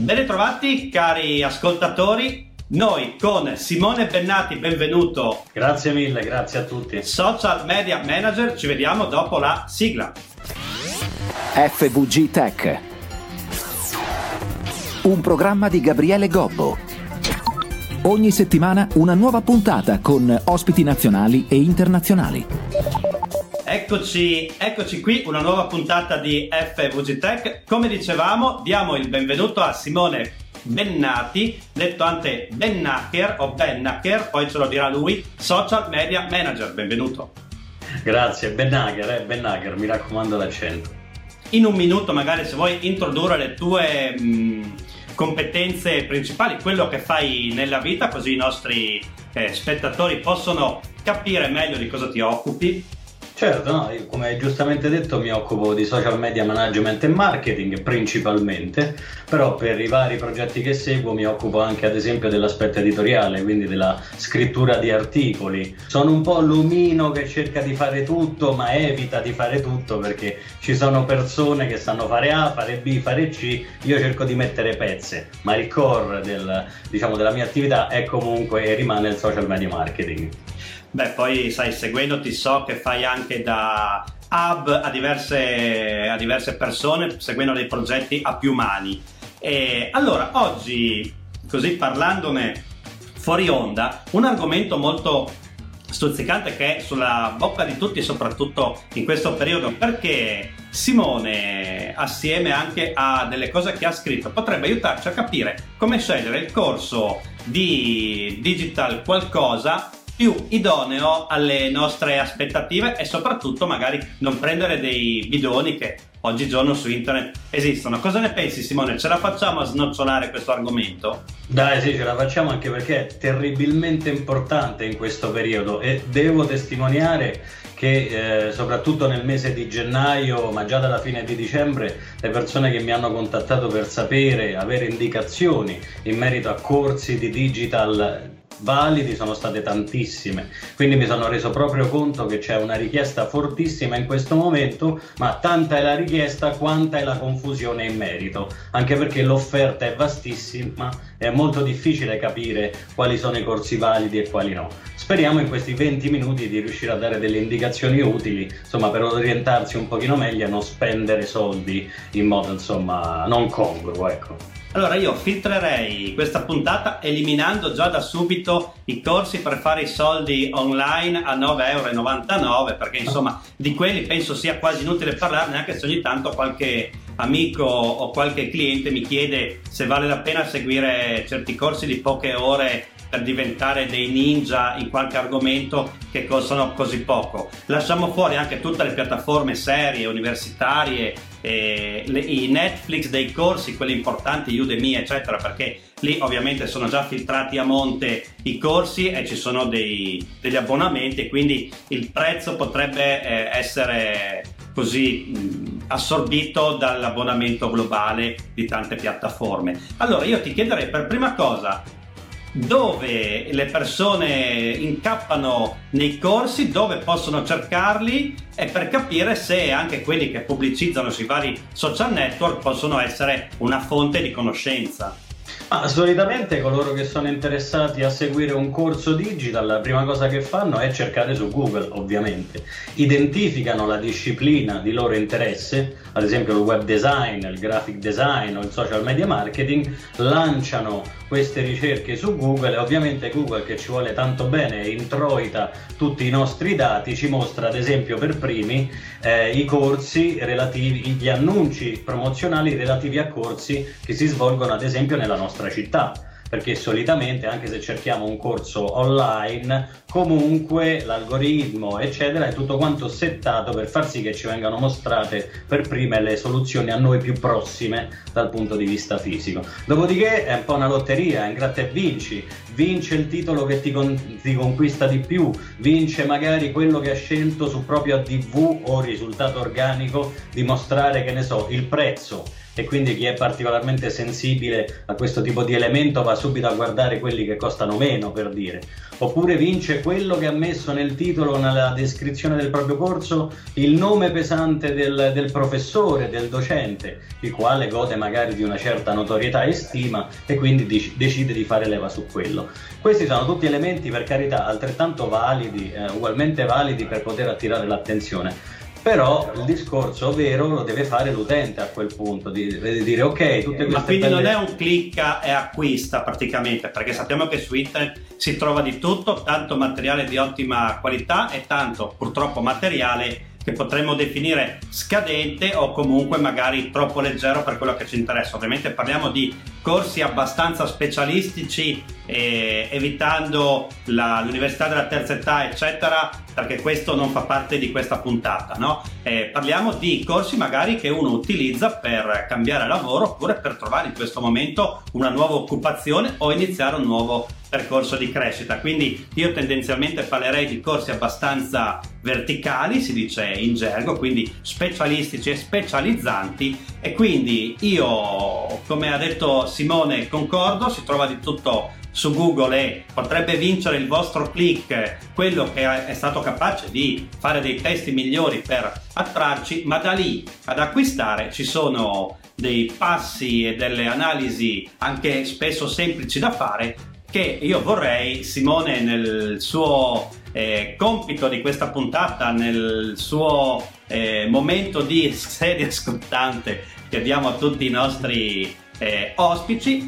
Ben ritrovati cari ascoltatori, noi con Simone Bennati, benvenuto. Grazie mille, grazie a tutti. Social Media Manager, ci vediamo dopo la sigla. FVG Tech, un programma di Gabriele Gobbo. Ogni settimana una nuova puntata con ospiti nazionali e internazionali. Eccoci qui, una nuova puntata di FVG Tech. Come dicevamo, diamo il benvenuto a Simone Bennati, detto anche Bennacher o Bennacher, poi ce lo dirà lui, Social Media Manager. Benvenuto. Grazie, Bennacher, mi raccomando l'accento. In un minuto magari, se vuoi introdurre le tue competenze principali, quello che fai nella vita, così i nostri spettatori possono capire meglio di cosa ti occupi. Certo, no, io, come giustamente detto, mi occupo di social media management e marketing principalmente, però per i vari progetti che seguo mi occupo anche ad esempio dell'aspetto editoriale, quindi della scrittura di articoli. Sono un po' l'omino che cerca di fare tutto ma evita di fare tutto, perché ci sono persone che sanno fare A, fare B, fare C, io cerco di mettere pezze, ma il core della mia attività è comunque e rimane il social media marketing. Beh, poi sai, seguendoti so che fai anche da hub a diverse persone, seguendo dei progetti a più mani. E allora oggi, così parlandone fuori onda, un argomento molto stuzzicante che è sulla bocca di tutti, soprattutto in questo periodo, perché Simone, assieme anche a delle cose che ha scritto, potrebbe aiutarci a capire come scegliere il corso di digital qualcosa più idoneo alle nostre aspettative e soprattutto magari non prendere dei bidoni che oggigiorno su internet esistono. Cosa ne pensi, Simone? Ce la facciamo a snocciolare questo argomento? Dai, sì, ce la facciamo, anche perché è terribilmente importante in questo periodo e devo testimoniare che soprattutto nel mese di gennaio, ma già dalla fine di dicembre, le persone che mi hanno contattato per avere indicazioni in merito a corsi di digital validi sono state tantissime, quindi mi sono reso proprio conto che c'è una richiesta fortissima in questo momento, ma tanta è la richiesta quanta è la confusione in merito, anche perché l'offerta è vastissima e è molto difficile capire quali sono i corsi validi e quali no. Speriamo in questi 20 minuti di riuscire a dare delle indicazioni utili, insomma, per orientarsi un pochino meglio e non spendere soldi in modo, insomma, non congruo, ecco. Allora io filtrerei questa puntata eliminando già da subito i corsi per fare i soldi online a 9,99 €, perché insomma di quelli penso sia quasi inutile parlarne, anche se ogni tanto qualche amico o qualche cliente mi chiede se vale la pena seguire certi corsi di poche ore per diventare dei ninja in qualche argomento che costano così poco. Lasciamo fuori anche tutte le piattaforme serie, universitarie, i Netflix dei corsi, quelli importanti, Udemy eccetera, perché lì ovviamente sono già filtrati a monte i corsi e ci sono degli abbonamenti e quindi il prezzo potrebbe essere così assorbito dall'abbonamento globale di tante piattaforme. Allora io ti chiederei per prima cosa dove le persone incappano nei corsi, dove possono cercarli, e per capire se anche quelli che pubblicizzano sui vari social network possono essere una fonte di conoscenza. Ma solitamente coloro che sono interessati a seguire un corso digital, la prima cosa che fanno è cercare su Google, ovviamente. Identificano la disciplina di loro interesse, ad esempio il web design, il graphic design o il social media marketing, lanciano queste ricerche su Google e ovviamente Google, che ci vuole tanto bene e introita tutti i nostri dati, ci mostra ad esempio per primi i corsi relativi, gli annunci promozionali relativi a corsi che si svolgono ad esempio nella nostra città, perché solitamente anche se cerchiamo un corso online comunque l'algoritmo eccetera è tutto quanto settato per far sì che ci vengano mostrate per prime le soluzioni a noi più prossime dal punto di vista fisico. Dopodiché è un po' una lotteria, è un gratta e vinci, vince il titolo che ti conquista di più, vince magari quello che ha scelto su proprio ADV o risultato organico di mostrare, che ne so, il prezzo e quindi chi è particolarmente sensibile a questo tipo di elemento va subito a guardare quelli che costano meno, per dire. Oppure vince quello che ha messo nel titolo, nella descrizione del proprio corso, il nome pesante del professore, del docente, il quale gode magari di una certa notorietà e stima e quindi decide di fare leva su quello. Questi sono tutti elementi, per carità, altrettanto validi, ugualmente validi per poter attirare l'attenzione. Però il discorso vero lo deve fare l'utente a quel punto, di dire ok, tutte queste. Ma quindi non è un clicca e acquista praticamente, perché sappiamo che su internet si trova di tutto, tanto materiale di ottima qualità e tanto purtroppo materiale che potremmo definire scadente o comunque magari troppo leggero per quello che ci interessa. Ovviamente parliamo di corsi abbastanza specialistici, evitando l'università della terza età eccetera, perché questo non fa parte di questa puntata, no? Parliamo di corsi magari che uno utilizza per cambiare lavoro oppure per trovare in questo momento una nuova occupazione o iniziare un nuovo percorso di crescita. Quindi io tendenzialmente parlerei di corsi abbastanza verticali, si dice in gergo, quindi specialistici e specializzanti, e quindi io, come ha detto Simone, concordo, si trova di tutto su Google e potrebbe vincere il vostro click quello che è stato capace di fare dei testi migliori per attrarci, ma da lì ad acquistare ci sono dei passi e delle analisi anche spesso semplici da fare, che io vorrei Simone nel suo compito di questa puntata, nel suo momento di sedia scottante che diamo a tutti i nostri ospiti,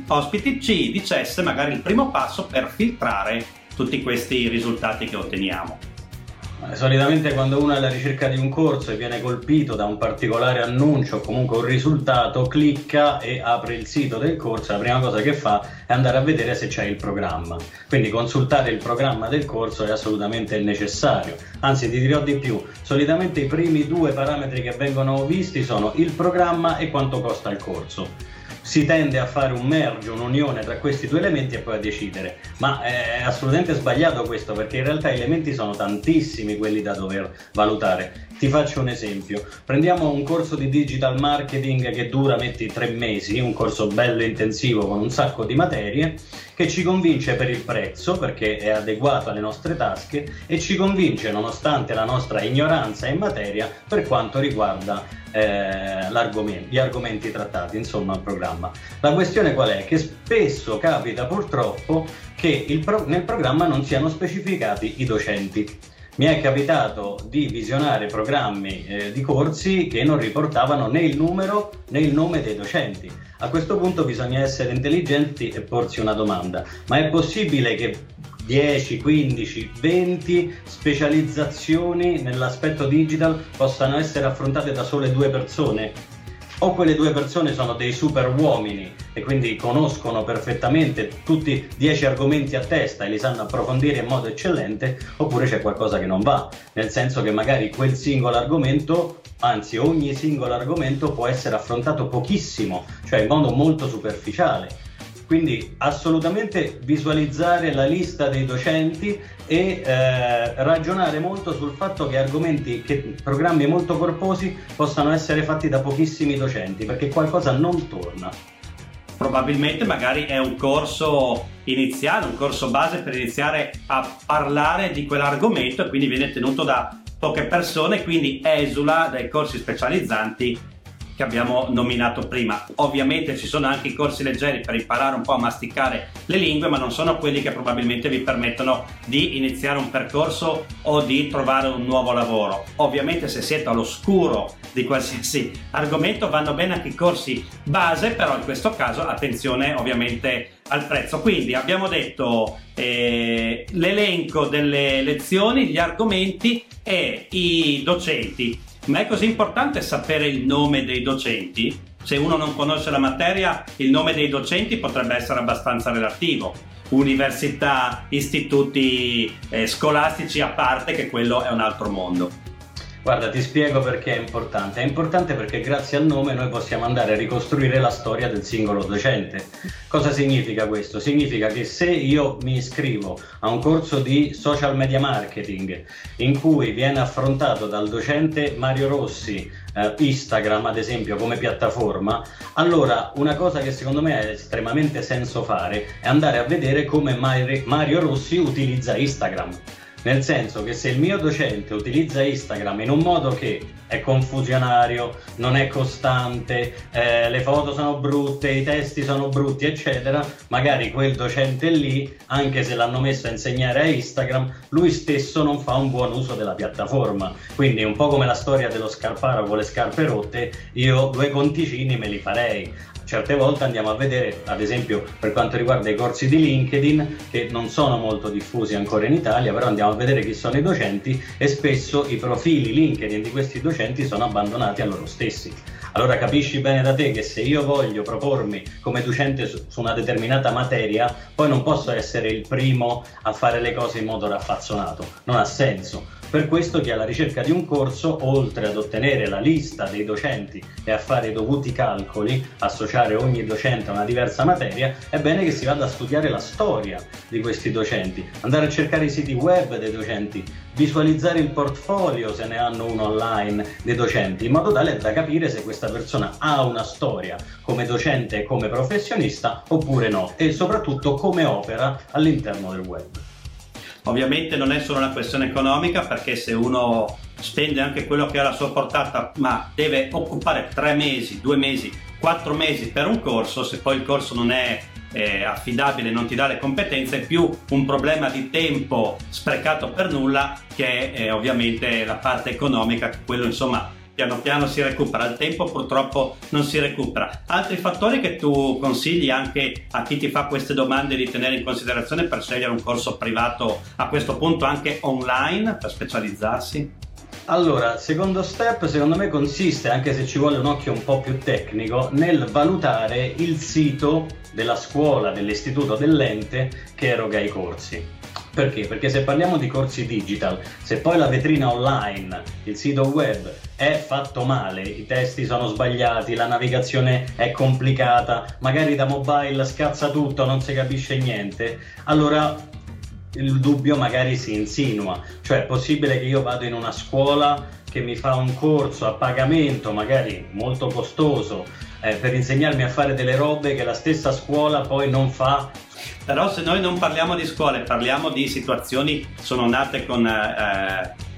ci dicesse magari il primo passo per filtrare tutti questi risultati che otteniamo. Solitamente quando uno è alla ricerca di un corso e viene colpito da un particolare annuncio o comunque un risultato, clicca e apre il sito del corso, la prima cosa che fa è andare a vedere se c'è il programma. Quindi consultare il programma del corso è assolutamente necessario. Anzi, ti dirò di più, solitamente i primi due parametri che vengono visti sono il programma e quanto costa il corso. Si tende a fare un merge, un'unione tra questi due elementi e poi a decidere, ma è assolutamente sbagliato questo, perché in realtà gli elementi sono tantissimi quelli da dover valutare. Ti faccio un esempio, prendiamo un corso di digital marketing che dura, metti, 3 mesi, un corso bello intensivo con un sacco di materie, che ci convince per il prezzo, perché è adeguato alle nostre tasche, e ci convince nonostante la nostra ignoranza in materia per quanto riguarda gli argomenti trattati, insomma, al programma. La questione qual è? Che spesso capita purtroppo che nel programma non siano specificati i docenti. Mi è capitato di visionare programmi di corsi che non riportavano né il numero né il nome dei docenti. A questo punto bisogna essere intelligenti e porsi una domanda: ma è possibile che 10, 15, 20 specializzazioni nell'aspetto digital possano essere affrontate da sole 2 persone? O quelle 2 persone sono dei super uomini e quindi conoscono perfettamente tutti 10 argomenti a testa e li sanno approfondire in modo eccellente, oppure c'è qualcosa che non va, nel senso che magari quel singolo argomento, anzi ogni singolo argomento, può essere affrontato pochissimo, cioè in modo molto superficiale. Quindi assolutamente visualizzare la lista dei docenti e ragionare molto sul fatto che programmi molto corposi possano essere fatti da pochissimi docenti, perché qualcosa non torna. Probabilmente magari è un corso iniziale, un corso base per iniziare a parlare di quell'argomento, e quindi viene tenuto da poche persone, quindi esula dai corsi specializzanti che abbiamo nominato prima. Ovviamente ci sono anche i corsi leggeri per imparare un po' a masticare le lingue, ma non sono quelli che probabilmente vi permettono di iniziare un percorso o di trovare un nuovo lavoro. Ovviamente se siete all'oscuro di qualsiasi argomento vanno bene anche i corsi base, però in questo caso attenzione ovviamente al prezzo. Quindi abbiamo detto l'elenco delle lezioni, gli argomenti e i docenti. Ma è così importante sapere il nome dei docenti? Se uno non conosce la materia, il nome dei docenti potrebbe essere abbastanza relativo. Università, istituti scolastici a parte, che quello è un altro mondo. Guarda, ti spiego perché è importante. È importante perché grazie al nome noi possiamo andare a ricostruire la storia del singolo docente. Cosa significa questo? Significa che se io mi iscrivo a un corso di social media marketing in cui viene affrontato dal docente Mario Rossi Instagram ad esempio come piattaforma, allora una cosa che secondo me ha estremamente senso fare è andare a vedere come Mario Rossi utilizza Instagram. Nel senso che se il mio docente utilizza Instagram in un modo che è confusionario, non è costante, le foto sono brutte, i testi sono brutti, eccetera, magari quel docente lì, anche se l'hanno messo a insegnare a Instagram, lui stesso non fa un buon uso della piattaforma. Quindi un po' come la storia dello scarparo con le scarpe rotte, io due conticini me li farei. Certe volte andiamo a vedere, ad esempio per quanto riguarda i corsi di LinkedIn, che non sono molto diffusi ancora in Italia, però andiamo a vedere chi sono i docenti e spesso i profili LinkedIn di questi docenti sono abbandonati a loro stessi. Allora capisci bene da te che se io voglio propormi come docente su una determinata materia, poi non posso essere il primo a fare le cose in modo raffazzonato, non ha senso. Per questo chi è alla ricerca di un corso, oltre ad ottenere la lista dei docenti e a fare i dovuti calcoli, associare ogni docente a una diversa materia, è bene che si vada a studiare la storia di questi docenti, andare a cercare i siti web dei docenti, visualizzare il portfolio, se ne hanno uno online, dei docenti, in modo tale da capire se questa persona ha una storia come docente e come professionista oppure no, e soprattutto come opera all'interno del web. Ovviamente non è solo una questione economica, perché se uno spende anche quello che ha alla sua portata ma deve occupare 3 mesi, 2 mesi, 4 mesi per un corso, se poi il corso non è affidabile, non ti dà le competenze, è più un problema di tempo sprecato per nulla che ovviamente la parte economica, quello insomma piano piano si recupera, il tempo purtroppo non si recupera. Altri fattori che tu consigli anche a chi ti fa queste domande di tenere in considerazione per scegliere un corso privato, a questo punto anche online, per specializzarsi? Allora, secondo step secondo me consiste, anche se ci vuole un occhio un po' più tecnico, nel valutare il sito della scuola, dell'istituto, dell'ente che eroga i corsi. Perché? Perché se parliamo di corsi digital, se poi la vetrina online, il sito web è fatto male, i testi sono sbagliati, la navigazione è complicata, magari da mobile scazza tutto, non si capisce niente, allora il dubbio magari si insinua, cioè è possibile che io vado in una scuola che mi fa un corso a pagamento, magari molto costoso, per insegnarmi a fare delle robe che la stessa scuola poi non fa. Però se noi non parliamo di scuole, parliamo di situazioni, sono nate con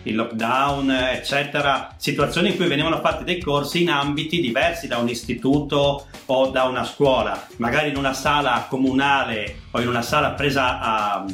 il lockdown eccetera, situazioni in cui venivano fatti dei corsi in ambiti diversi da un istituto o da una scuola, magari in una sala comunale o in una sala presa a,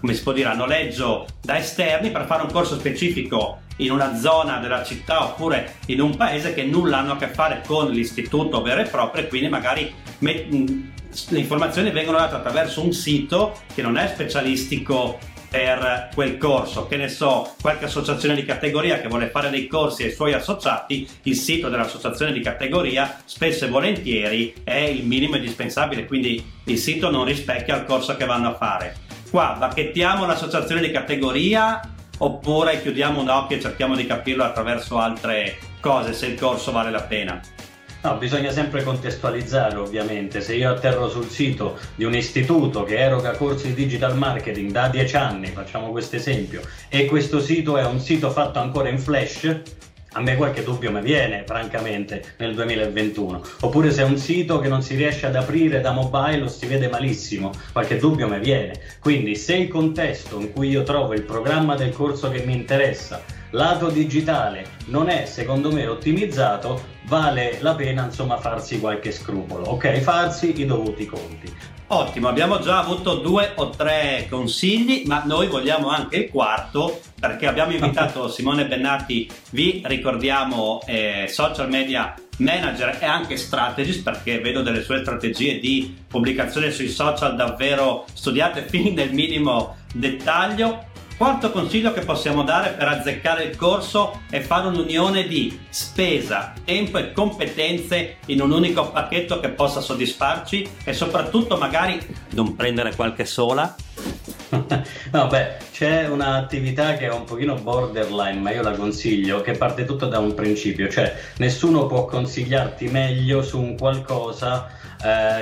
come si può dire, a noleggio da esterni per fare un corso specifico in una zona della città oppure in un paese che nulla hanno a che fare con l'istituto vero e proprio, e quindi magari le informazioni vengono date attraverso un sito che non è specialistico per quel corso, che ne so, qualche associazione di categoria che vuole fare dei corsi ai suoi associati, il sito dell'associazione di categoria spesso e volentieri è il minimo indispensabile, quindi il sito non rispecchia il corso che vanno a fare. Qua bacchettiamo l'associazione di categoria oppure chiudiamo un occhio e cerchiamo di capirlo attraverso altre cose, se il corso vale la pena? No, bisogna sempre contestualizzare ovviamente. Se io atterro sul sito di un istituto che eroga corsi di digital marketing da 10 anni, facciamo questo esempio, e questo sito è un sito fatto ancora in flash, a me qualche dubbio mi viene, francamente, nel 2021. Oppure se è un sito che non si riesce ad aprire da mobile o si vede malissimo, qualche dubbio mi viene. Quindi se il contesto in cui io trovo il programma del corso che mi interessa, lato digitale, non è secondo me ottimizzato, vale la pena insomma farsi qualche scrupolo, ok? Farsi i dovuti conti. Ottimo, abbiamo già avuto 2 o 3 consigli, ma noi vogliamo anche il quarto, perché abbiamo invitato Simone Bennati, vi ricordiamo, social media manager e anche strategist, perché vedo delle sue strategie di pubblicazione sui social davvero studiate fin nel minimo dettaglio. Quarto consiglio che possiamo dare per azzeccare il corso è fare un'unione di spesa, tempo e competenze in un unico pacchetto che possa soddisfarci e soprattutto magari non prendere qualche sola No, beh, c'è un'attività che è un pochino borderline, ma io la consiglio, che parte tutto da un principio, cioè nessuno può consigliarti meglio su un qualcosa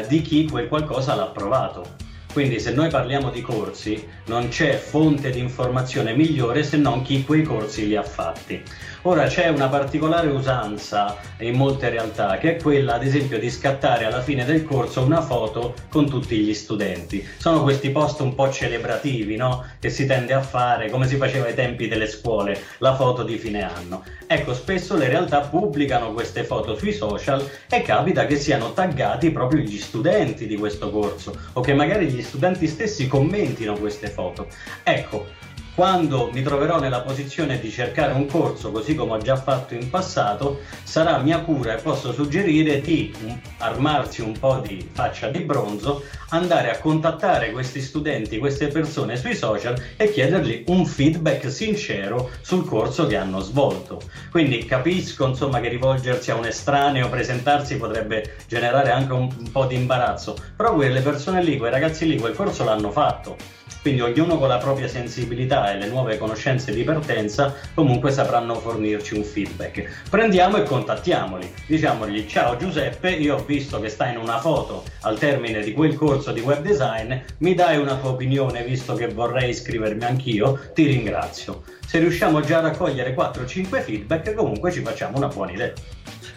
di chi quel qualcosa l'ha provato. Quindi se noi parliamo di corsi, non c'è fonte di informazione migliore se non chi quei corsi li ha fatti. Ora c'è una particolare usanza in molte realtà, che è quella ad esempio di scattare alla fine del corso una foto con tutti gli studenti. Sono questi post un po' celebrativi, no? Che si tende a fare, come si faceva ai tempi delle scuole, la foto di fine anno. Ecco, spesso le realtà pubblicano queste foto sui social e capita che siano taggati proprio gli studenti di questo corso, o che magari gli studenti stessi commentino queste foto. Ecco, quando mi troverò nella posizione di cercare un corso, così come ho già fatto in passato, sarà mia cura e posso suggerire di armarsi un po' di faccia di bronzo, andare a contattare questi studenti, queste persone sui social e chiedergli un feedback sincero sul corso che hanno svolto. Quindi capisco, insomma, che rivolgersi a un estraneo, presentarsi, potrebbe generare anche un po' di imbarazzo, però quelle persone lì, quei ragazzi lì, quel corso l'hanno fatto. Quindi ognuno con la propria sensibilità e le nuove conoscenze di partenza comunque sapranno fornirci un feedback. Prendiamo e contattiamoli, diciamogli: ciao Giuseppe, io ho visto che stai in una foto al termine di quel corso di web design, mi dai una tua opinione visto che vorrei iscrivermi anch'io, ti ringrazio. Se riusciamo già a raccogliere 4-5 feedback comunque ci facciamo una buona idea.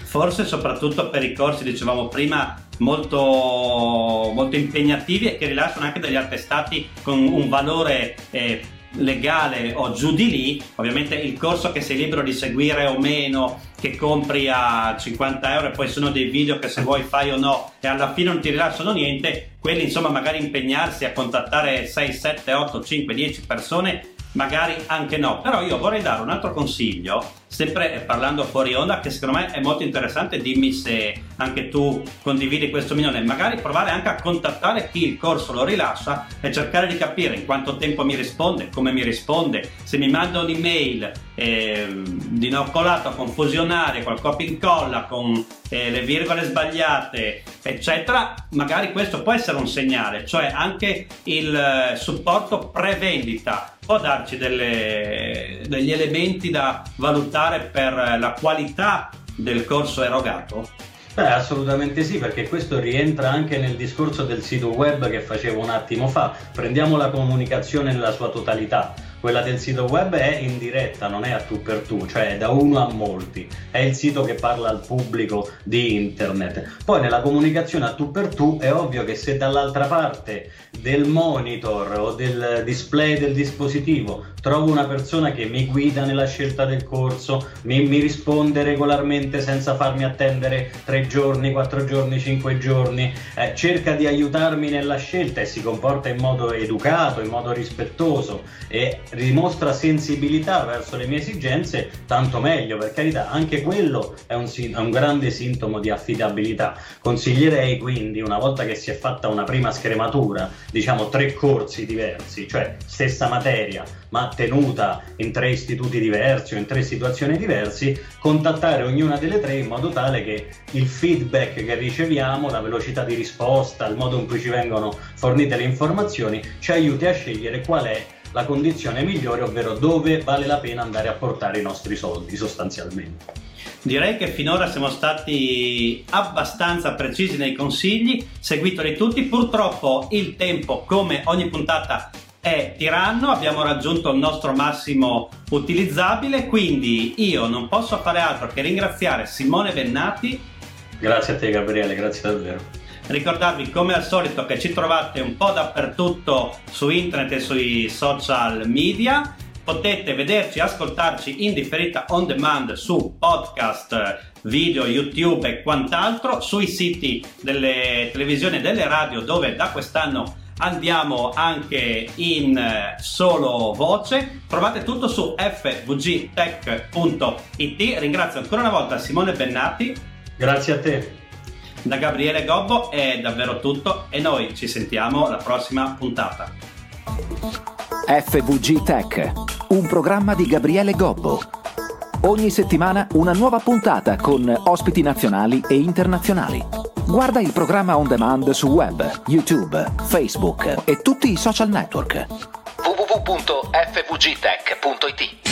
Forse soprattutto per i corsi, dicevamo prima, molto impegnativi e che rilasciano anche degli attestati con un valore legale o giù di lì. Ovviamente il corso che sei libero di seguire o meno, che compri a 50 euro, e poi sono dei video che se vuoi fai o no e alla fine non ti rilasciano niente, quelli insomma magari impegnarsi a contattare 6, 7, 8, 5, 10 persone magari anche no. Però io vorrei dare un altro consiglio, sempre parlando fuori onda, che secondo me è molto interessante, dimmi se anche tu condividi questo milione, magari provare anche a contattare chi il corso lo rilascia e cercare di capire in quanto tempo mi risponde, come mi risponde, se mi manda un'email dinoccolato, confusionaria, col copia incolla, con le virgole sbagliate eccetera. Magari questo può essere un segnale, cioè anche il supporto pre-vendita può darci degli elementi da valutare per la qualità del corso erogato? Beh, assolutamente sì, perché questo rientra anche nel discorso del sito web che facevo un attimo fa. Prendiamo la comunicazione nella sua totalità. Quella del sito web è indiretta, non è a tu per tu, cioè è da uno a molti, è il sito che parla al pubblico di internet. Poi nella comunicazione a tu per tu è ovvio che se dall'altra parte del monitor o del display del dispositivo trovo una persona che mi guida nella scelta del corso, mi risponde regolarmente senza farmi attendere 3 giorni, 4 giorni, 5 giorni, cerca di aiutarmi nella scelta e si comporta in modo educato, in modo rispettoso e dimostra sensibilità verso le mie esigenze, tanto meglio, per carità. Anche quello è un grande sintomo di affidabilità. Consiglierei quindi, una volta che si è fatta una prima scrematura, diciamo 3 corsi diversi, cioè stessa materia ma tenuta in 3 istituti diversi o in 3 situazioni diversi, contattare ognuna delle 3 in modo tale che il feedback che riceviamo, la velocità di risposta, il modo in cui ci vengono fornite le informazioni ci aiuti a scegliere qual è la condizione migliore, ovvero dove vale la pena andare a portare i nostri soldi sostanzialmente. Direi che finora siamo stati abbastanza precisi nei consigli, seguito di tutti. Purtroppo il tempo, come ogni puntata, è tiranno, abbiamo raggiunto il nostro massimo utilizzabile, quindi io non posso fare altro che ringraziare Simone Bennati. Grazie a te Gabriele, grazie davvero. Ricordarvi come al solito che ci trovate un po' dappertutto su internet e sui social media, potete vederci, ascoltarci in differita on demand su podcast, video, YouTube e quant'altro, sui siti delle televisioni e delle radio, dove da quest'anno andiamo anche in solo voce. Trovate tutto su fvgtech.it. Ringrazio ancora una volta Simone Bennati. Grazie a te. Da Gabriele Gobbo è davvero tutto e noi ci sentiamo alla prossima puntata. FVG Tech, un programma di Gabriele Gobbo. Ogni settimana una nuova puntata con ospiti nazionali e internazionali. Guarda il programma on demand su web, YouTube, Facebook e tutti i social network. www.fvgtech.it.